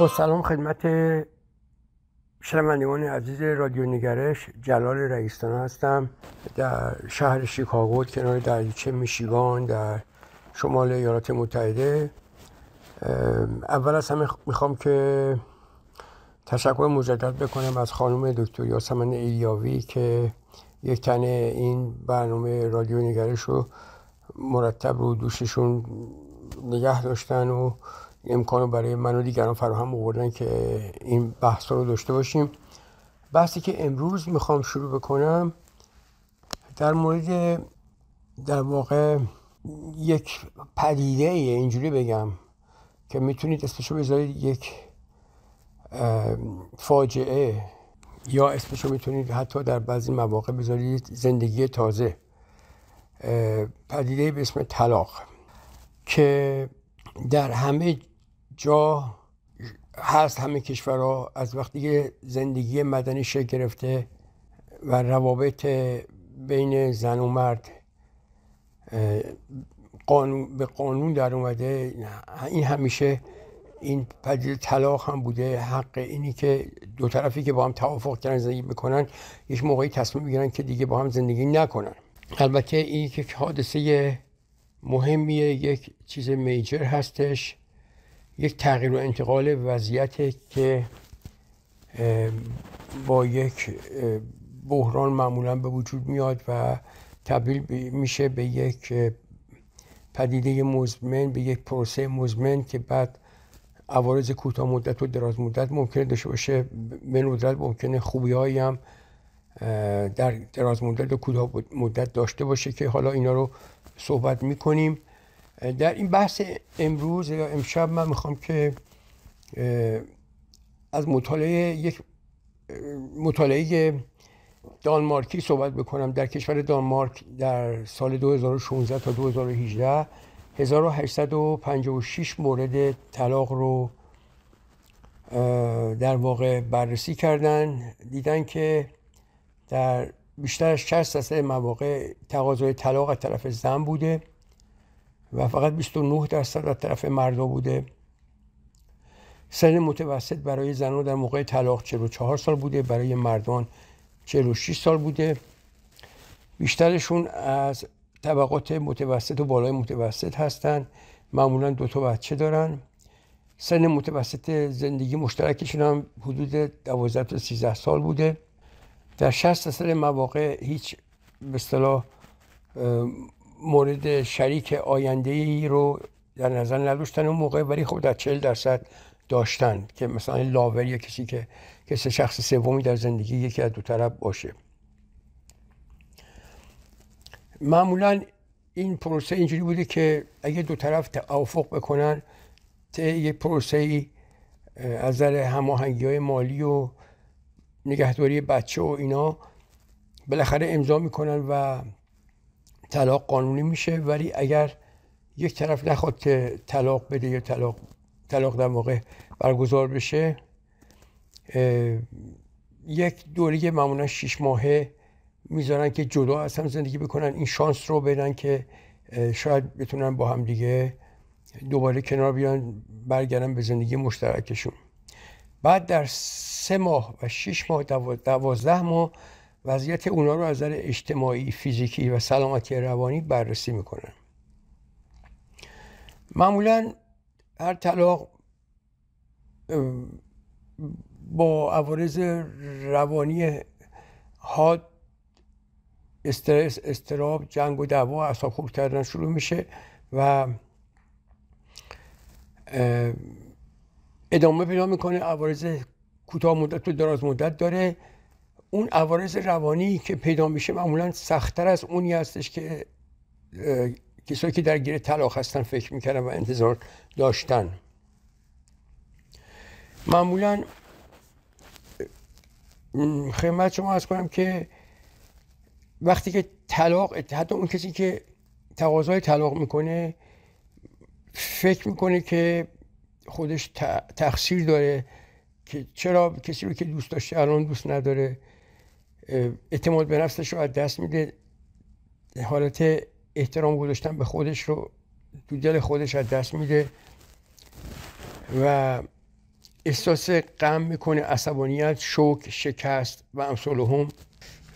با سلام خدمت شنوندگان عزیز رادیو نگرش، جلال رئیس‌دانا هستم. در شهر شیکاگو کنار دریاچه میشیگان در شمال ایالات متحده، اول از همه میخوام که تشکر مجدد بکنم از خانم دکتر یاسمن ایلیاوی که یک تنه این برنامه رادیو نگرش رو مرتب رو دوششون نگه داشتن و امکانو برای من و دیگران فراهم آوردن که این بحث رو داشته باشیم. بحثی که امروز میخوام شروع بکنم در مورد در واقع یک پدیده اینجوری بگم که میتونید اسمشو بذارید یک فاجعه، یا اسمشو میتونید حتی در بعضی مواقع بذارید زندگی تازه. پدیده به اسم طلاق که در همه جا هست، همه کشورها از وقتی که زندگی مدنی شکل گرفته و روابط بین زن و مرد به قانون در اومده، این همیشه این پدیده طلاق هم بوده. حق اینی که دو طرفی که با هم توافق کردن زندگی بکنن یک موقعی تصمیم میگیرن که دیگه با هم زندگی نکنن. البته این که حادثه مهمیه، یک چیز میجر هستش، یک تغییر و انتقال وضعیت که با یک بحران معمولا به وجود میاد و تبدیل میشه به یک پدیده مزمن، به یک پروسه مزمن که بعد عوارض کوتاه مدت و دراز مدت ممکنه داشته باشه. به ندرت ممکنه خوبی‌هایی هم در دراز مدت و کوتاه مدت داشته باشه که حالا اینا رو صحبت میکنیم. در این بحث امروز یا امشب من میخوام که از مطالعه دانمارکی صحبت بکنم. در کشور دانمارک در سال 2016 تا 2018 1856 مورد طلاق رو در واقع بررسی کردن، دیدن که در بیشتر از 60% مواقع تقاضای طلاق از طرف زن بوده و فقط 29% از طرف مردا بوده. سن متوسط برای زنان در موقع طلاق 44 سال بوده، برای مردان 46 سال بوده. بیشترشون از طبقات متوسط و بالای متوسط هستن، معمولا دو تا بچه دارن. سن متوسط زندگی مشترکشون هم حدود 12 تا 13 سال بوده. در 60% مواقع هیچ به اصطلاح مورد شریک آینده‌ای رو در نظر نداشتن اون موقع، ولی خب در 40% داشتن که مثلا لاور یا کسی که شخص سومی در زندگی یکی از دو طرف باشه. معمولا این پروسه اینجوری بوده که اگه دو طرف توافق بکنن ته یک پروسه از نظر هماهنگی‌های مالی و نگهداری بچه و اینا بالاخره امضا میکنن و طلاق قانونی میشه. ولی اگر یک طرف نخواد که طلاق بده یا طلاق در واقع برگزار بشه، یک دوره معمولا 6 ماهه میذارن که جدا از هم زندگی بکنن، این شانس رو بدن که شاید بتونن با هم دیگه دوباره کنار بیان، برگردن به زندگی مشترکشون. بعد در 3 ماه و 6 ماه 12 ماه وضعیت اونا رو از نظر اجتماعی، فیزیکی و سلامتی روانی بررسی میکنن. معمولا هر طلاق با عوارض روانی حاد، استرس، اضطراب، جنگ و دعوا، اعصاب خورد کردن شروع میشه و ادامه پیدا میکنه. عوارض کوتاه مدت و دراز مدت داره. اون عوارض روانی که پیدا میشه معمولا سخت‌تر از اونی هستش که کسایی که درگیر طلاق هستن فکر میکردن و انتظار داشتن. معمولا خدمت شما عرض کنم که وقتی که طلاق، حتی اون کسی که تقاضای طلاق میکنه فکر میکنه که خودش تقصیر داره که چرا کسی رو که دوست داشته الان دوست نداره، اعتماد به نفسش رو از دست میده، حالت احترام گذاشتن به خودش رو تو دل خودش از دست میده و احساس غم میکنه، عصبانیت، شوک، شکست و امثال هم.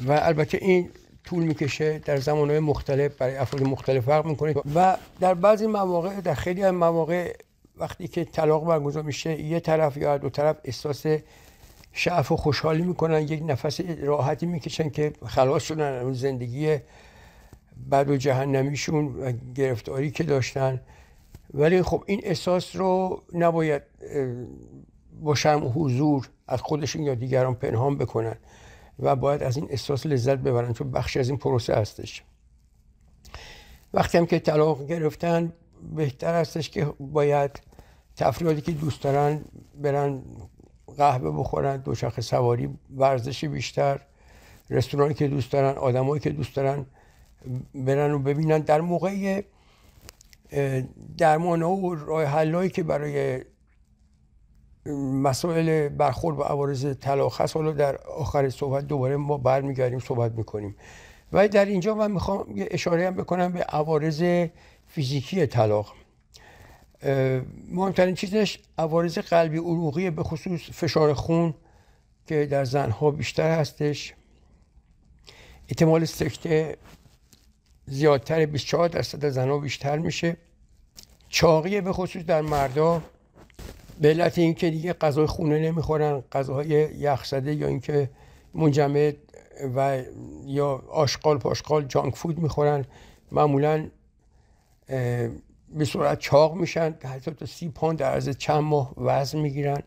و البته این طول میکشه، در زمانهای مختلف برای افراد مختلف فرق میکنه و در بعضی مواقع، در خیلی از مواقع وقتی که طلاق برگزار میشه یه طرف یا دو طرف احساس شعف و خوشحالی میکنن، یک نفس راحتی میکشن که خلاص شدن اون زندگی بد و جهنمیشون و گرفتاری که داشتن. ولی خب این احساس رو نباید با شرم و حضور از خودشون یا دیگران پنهان بکنن و باید از این احساس لذت ببرن، چون بخشی از این پروسه هستش. وقتی هم که طلاق گرفتن بهتر هستش که باید تفریحاتی که دوست دارن برن، قهوه بخورن، دوچرخه سواری، ورزشی بیشتر، رستورانی که دوست دارن، آدمایی که دوست دارن برن و ببینن. در موقع درمان‌ها و راه حل‌هایی که برای مسائل برخورد و عوارض طلاق هست، حالا در آخر صحبت دوباره ما برمیگردیم صحبت میکنیم. و در اینجا من میخوام یه اشاره هم بکنم به عوارض فیزیکی طلاق. مهمترین چیزش عوارض قلبی عروقی، به خصوص فشار خون که در زنها بیشتر هستش، احتمال سکته زیادتر، 24% زنها بیشتر میشه، چاقیه به خصوص در مردا به علت اینکه دیگه غذای خونه نمیخورن، غذاهای یخزده یا اینکه منجمد و یا آشغال پاشغال جانک فود میخورن، معمولا به سرعت چاق میشن، حتی تا 30 پوند در عرض چند ماه وزن میگیرن.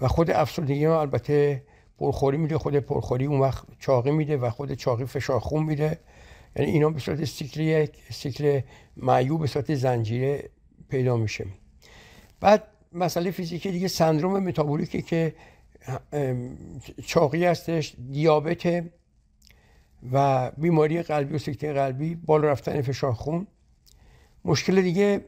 و خود افسردگی ما البته پرخوری میده، خود پرخوری اون وقت چاقی میده و خود چاقی فشار خون میده. یعنی اینا به صورت سیکل معیوب به صورت زنجیره پیدا میشه. بعد مسئله فیزیکی دیگه سندروم متابولیکی که چاقی هستش، دیابت و بیماری قلبی و سکته قلبی، بالا رفتن فشار خون. مشکل دیگه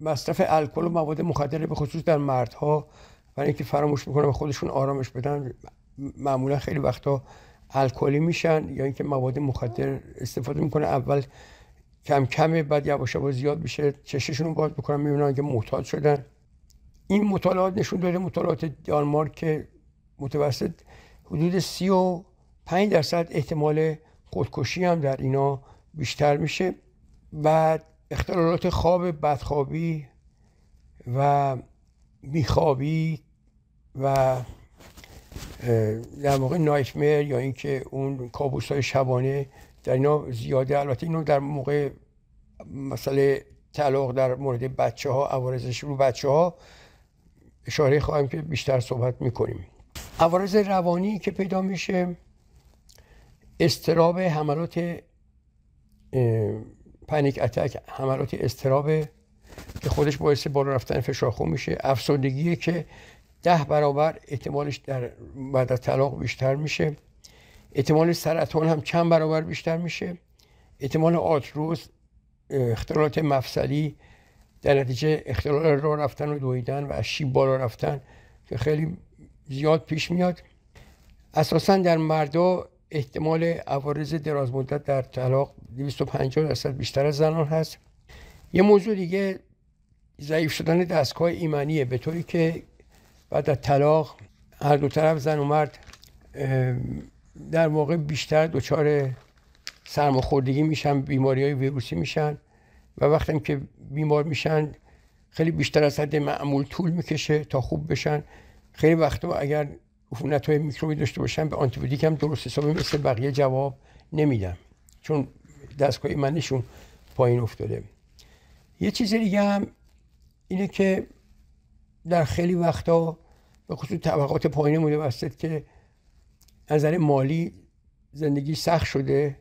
مصرف الکل و مواد مخدر به خصوص در مردها، برای اینکه فراموش میکنن به خودشون آرامش بدن، معمولا خیلی وقتا الکلی میشن یا اینکه مواد مخدر استفاده میکنن. اول کم کمه، بعد یواش یواش زیاد میشه، چششون رو باز بکنن میبینن که معتاد شدن. این مطالعات نشون داده، مطالعات دانمارک، که متوسط حدود 35% احتمال خودکشی هم در اینا بیشتر میشه. بعد اختلالات خواب، بدخوابی و بیخوابی و در واقع نایتمر یا اینکه اون کابوس‌های شبانه در اینا زیاده. البته اینو در موقع مسئله طلاق در مورد بچه‌ها، عوارضش رو بچه‌ها اشاره خواهیم که بیشتر صحبت می‌کنیم. عوارض روانی که پیدا میشه، اضطراب، حملات پنیک اتک، حملات اضطراب که خودش باعث بالا رفتن فشار خون میشه، افسردگی که 10 برابر احتمالش در بعد از طلاق بیشتر میشه، احتمال سرطان هم چند برابر بیشتر میشه، احتمال آتروز، اختلالات مفصلی، در نتیجه اختلال راه رفتن و دویدن و از شیب بالا رفتن که خیلی زیاد پیش میاد. اساسا در مردا احتمال عوارض درازمدت در طلاق 250% بیشتر از زنان هست. یه موضوع دیگه ضعیف شدن دستگاه ایمنیه، به طوری که بعد از طلاق هر دو طرف، زن و مرد، در واقع بیشتر دچار سرماخوردگی میشن، بیماری‌های ویروسی میشن و وقتی که بیمار میشن خیلی بیشتر از حد معمول طول میکشه تا خوب بشن. خیلی وقتا اگر عفونت‌های میکروبی داشته باشن به آنتیبیوتیک هم درست حسابی مثل بقیه جواب نمیدن، چون دستگاه ایمنیشون پایین افتاده. یه چیز دیگه هم اینه که در خیلی وقتا به خصوص طبقات پایین متوسط که از نظر مالی زندگی سخت شده،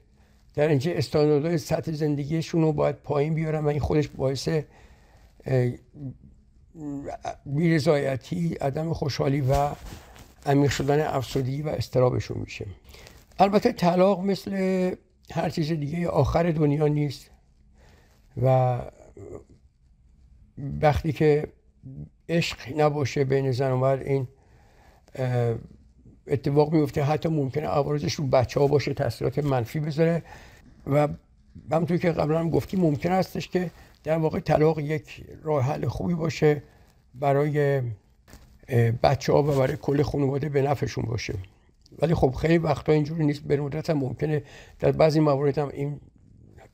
در اینجا استانداردهای سطح زندگیشون رو باید پایین بیارن و این خودش باعث بی‌رضایتی، عدم خوشحالی و عمیق شدن افسردگی و اضطرابشون میشه. البته طلاق مثل هر چیز دیگه آخر دنیا نیست و وقتی که عشق نباشه بین زن و مرد این اتفاق میفته، حتی ممکنه عوارضش رو بچه‌ها باشه، تاثیرات منفی بذاره و همونطور که قبلا هم گفتیم ممکن هستش که در واقع طلاق یک راه حل خوبی باشه برای بچه ها و برای کل خانواده به نفعشون باشه. ولی خب خیلی وقتا اینجوری نیست، به ندرت هم ممکنه در بعضی موارد هم این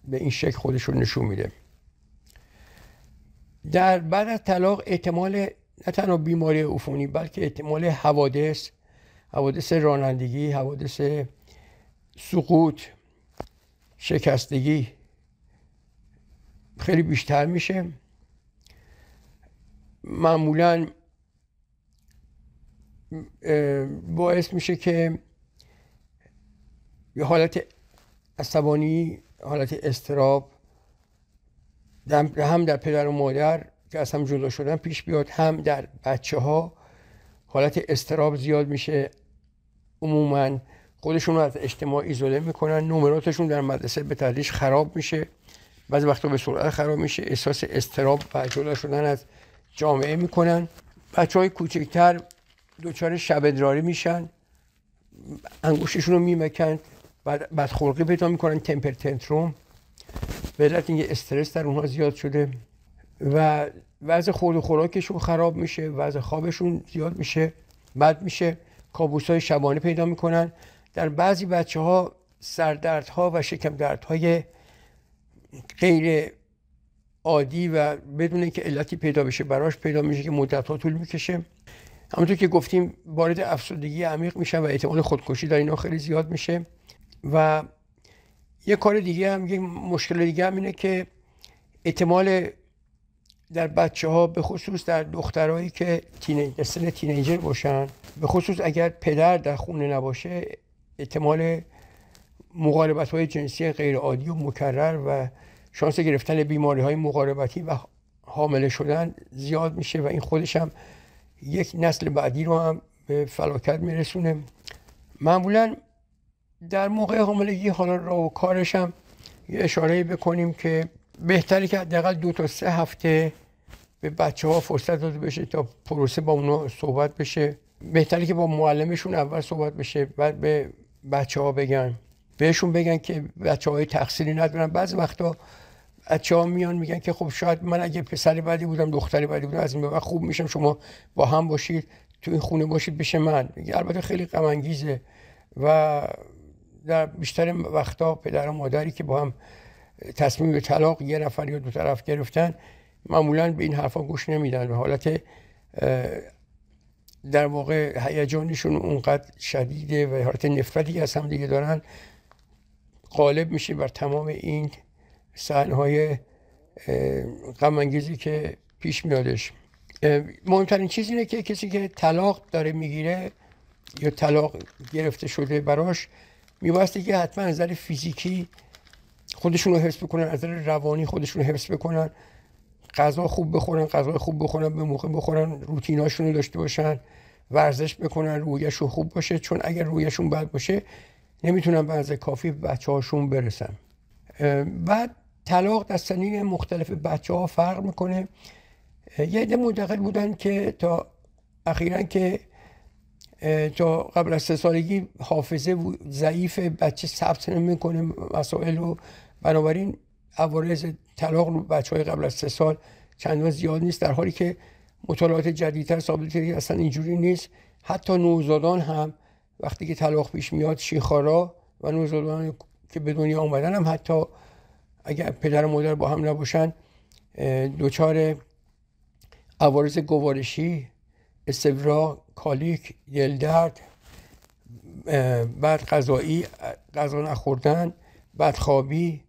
به این شکل خودش رو نشون میده. در بعد از طلاق احتمال نه تنها بیماری عفونی بلکه احتمال حوادث رانندگی، حوادث سقوط، شکستگی خیلی بیشتر میشه. معمولاً باعث میشه که یه حالت عصبانی، حالت اضطراب هم در پدر و مادر که از هم جدا شدن پیش بیاد، هم در بچه ها حالت اضطراب زیاد میشه. عموما خودشون رو از اجتماع ایزوله میکنن، نمراتشون در مدرسه به تدریج خراب میشه، بعضی وقتا به سرعت خراب میشه، احساس اضطراب و جدا شدن از جامعه میکنن. بچه های کوچکتر دوچار شب ادراری میشن، انگوششون رو میمکن، بدخلقی پیدا میکنن، تمپر تنتروم، به علت اینکه استرس در اونها زیاد شده و وضع خورد و خوراکشون خراب میشه، وضع خوابشون زیاد میشه، بد میشه، کابوس‌های شبانه پیدا میکنن. در بعضی بچه ها سردردها و شکم دردهای غیر عادی و بدون اینکه علتی پیدا بشه براش پیدا میشه که مدت‌ها طول میکشه. همونطور که گفتیم وارد افسردگی عمیق میشن و احتمال خودکشی در اینا خیلی زیاد میشه. و یه کار دیگه هم، یه مشکل دیگه هم اینه که احتمال در بچه ها به خصوص در دخترهایی که سن تینیجر باشن، به خصوص اگر پدر در خونه نباشه، احتمال مقاربت های جنسی غیر عادی و مکرر و شانس گرفتن بیماری های مقاربتی و حامله شدن زیاد میشه و این خودش هم یک نسل بعدی رو هم به فلاکت میرسونه. معمولاً در موقع حاملگی، حالا راه و کارش هم یه اشاره بکنیم که بهتره که حداقل 2 تا 3 هفته به بچه ها فرصت داده بشه تا پروسه با اونا صحبت بشه. بهتره که با معلمشون اول صحبت بشه، بعد به بچه ها بهشون بگن که بچه های تقصیری ندارن. بعضی وقتا بچه ها میان میگن که خب شاید من اگه پسر بدی بودم، دختر بدی بودم، از این به بعد خوب میشم، شما با هم باشید، تو این خونه باشید بشه من. البته خیلی غم انگیزه و در بیشتر وقتا پدر و مادری که با هم تصمیم به طلاق یه نفر یا دو طرف گرفتن معمولاً به این حرفا گوش نمیدن، به حالت در واقع هیجانشون اونقدر شدیده و حالت نفرتی از هم دیگه دارن غالب میشه بر تمام این صحنه‌های غم انگیزی که پیش میادش. مهمترین چیز اینه که کسی که طلاق داره میگیره یا طلاق گرفته شده براش، میبایستی که حتما از نظر فیزیکی خودشون رو حفظ بکنن، از نظر روانی خودشون رو حفظ بکنن، غذا خوب بخورن، به موقع بخورن، روتیناشون رو داشته باشن، ورزش بکنن، رویشون خوب باشه، چون اگر رویشون بد باشه نمیتونن به اندازه کافی بچه هاشون برسن. بعد طلاق در سنین مختلف بچه ها فرق میکنه. یه عده معتقد بودن که تا اخیراً که تا قبل از 3 سالگی حافظه ضعیف بچه ثبت نمیکنه مسائل رو، بنابراین عوارض طلاق رو بچه‌های قبل از 3 سال چندان زیاد نیست، در حالی که مطالعات جدیدتر ثابت کرده اصلا اینجوری نیست. حتی نوزادان هم وقتی که طلاق پیش میاد، شیخارا و نوزادان که به دنیا اومدن هم حتی اگر پدر و مادر با هم نباشن دچار عوارض گوارشی، استبرا، کالیک، گل درد، بعد غذایی، غذا نخوردن، بدخوابی،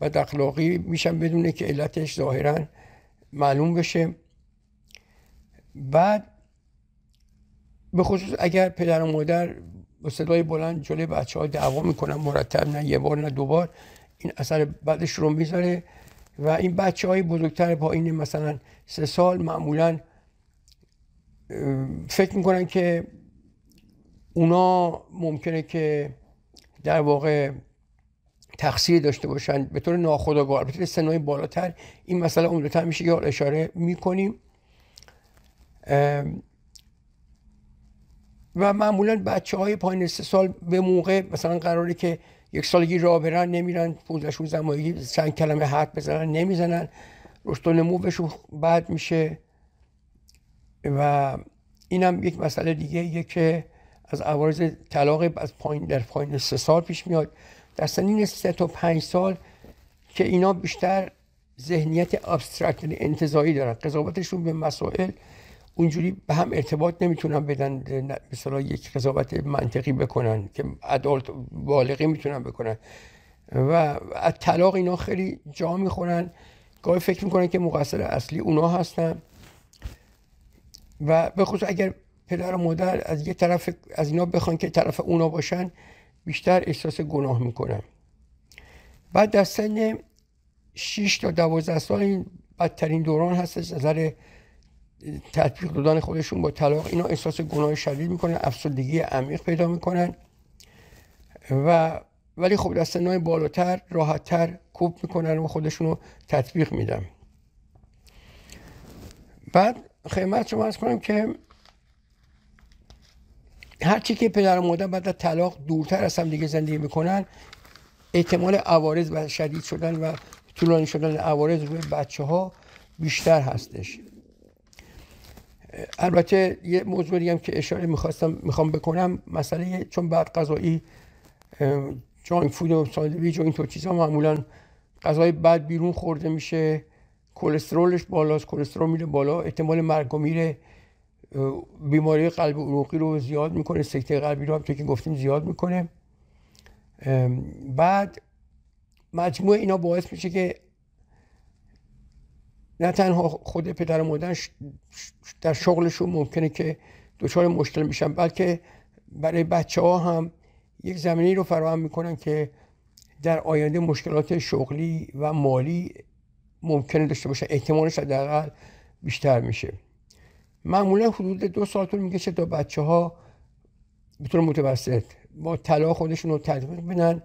بد اخلاقی میشن بدونه که علتش ظاهراً معلوم بشه. بعد به خصوص اگر پدر و مادر با صدای بلند جلوی بچه‌ها دعوا میکنن مرتب، نه یه بار نه دو بار، این اثر بعدش رو میذاره و این بچه‌های بزرگتر پایین مثلا 3 سال معمولاً فکر میکنن که اونا ممکنه که در واقع تقصیر داشته باشن به طور ناخودآگاه. البته سنهای بالاتر این مسئله عمدتاً میشه که اشاره میکنیم و معمولاً بچه های پایین 3 سال به موقع مثلا قراره که 1 سالگی راه برن، نمیرن، 15-16 ماهگی چند کلمه حرف بزنن نمیزنن، رشد و نمو بهشون بد میشه و اینم یک مسئله دیگه که از عوارض طلاق از پایین در پایین 3 سال پیش میاد. در سنین 3 تا 5 سال که اینا بیشتر ذهنیت ابسترکت یعنی انتزاعی دارن، قضاوتشون به مسائل اونجوری به هم ارتباط نمیتونن بدن، مثلا یک قضاوت منطقی بکنن که عدالت بالغی میتونن بکنن و از طلاق اینا خیلی جا میخورن. گاهی فکر میکنن که مقصر اصلی اونا هستن و به خصوص اگر پدر و مادر از یه طرف از اینا بخوان که طرف اونا باشن بیشتر احساس گناه میکنن. بعد در سن 6 تا 12 سال این بدترین دوران هست از نظر تطبیق دادن خودشون با طلاق. اینا احساس گناه شدید میکنن، افسردگی عمیق پیدا میکنن و ولی خب در سنهای بالاتر راحتتر کوب میکنن و خودشون رو تطبیق میدن. بعد خدمت شما عرض کنم که هرچی که پدر و مادر بعد از طلاق دورتر از هم دیگه زندگی میکنن، احتمال عوارض و شدید شدن و طولانی شدن عوارض روی بچه ها بیشتر هستش. البته یه موضوع دیگه هم که اشاره میخوام بکنم مسئله، چون بعد غذایی جانک فود و ساندویچ و اینطور چیزا معمولا غذای بد بیرون خورده میشه، کلسترولش بالاست، کلسترول میره بالا، احتمال مرگ و میره بیماری قلب عروقی رو زیاد میکنه، سکته قلبی رو هم که گفتیم زیاد میکنه. بعد مجموع اینا باعث میشه که نه تنها خود پدر و مادر در شغلشون ممکنه که دچار مشکل میشن، بلکه برای بچه ها هم یک زمینه‌ای رو فراهم میکنن که در آینده مشکلات شغلی و مالی ممکنه داشته باشن، احتمالش حداقل بیشتر میشه. معمولا حدود 2 سال طول میکشه تا بچه ها به طور متوسط با طلاق خودشون رو تطبیق بدن.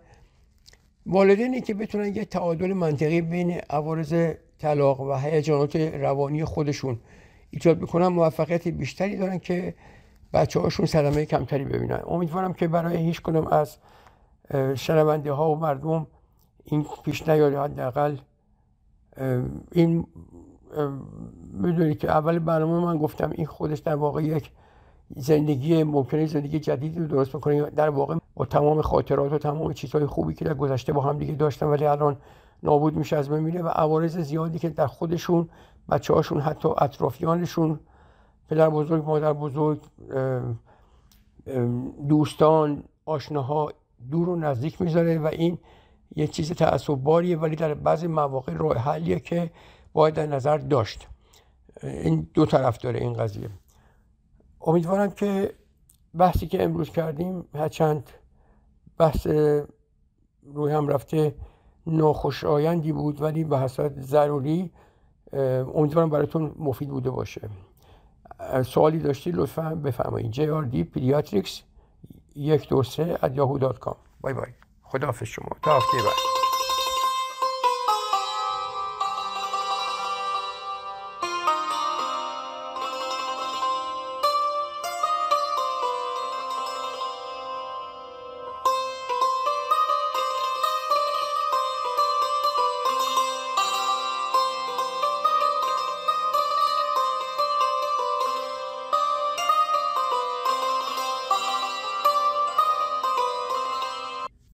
والدینی که بتونن یه تعادل منطقی بین عوارض طلاق و هیجانات روانی خودشون ایجاد بکنن موفقیت بیشتری دارن که بچه‌هاشون صدمه کمتری ببینن. امیدوارم که برای هیچ کدوم از شنونده ها و مردم این پیش نیاد. حداقل این میدونی که اول برنامه من گفتم این خودش در واقع یک زندگی ممکنه زندگی جدیدی رو درست بکنه، در واقع با تمام خاطرات و تمام چیزهای خوبی که در گذشته با هم دیگه داشتن ولی الان نابود میشه، از بین میره و عوارض زیادی که در خودشون، بچه‌هاشون، حتی اطرافیانشون، پدر بزرگ، مادر بزرگ، دوستان، آشناها، دور و نزدیک میذاره و این یه چیز تعصب‌باریه ولی در بعضی مواقع راه حلیه که باید در نظر داشت. این دو طرف داره این قضیه. امیدوارم که بحثی که امروز کردیم هرچند بحث روی هم رفته ناخوشایندی بود ولی به حسب ضروری، امیدوارم براتون مفید بوده باشه. سوالی داشتی لطفاً بفرمایید. jrdpediatrics123@yahoo.com. بای بای. خداحافظ شما. تا هفته بعد.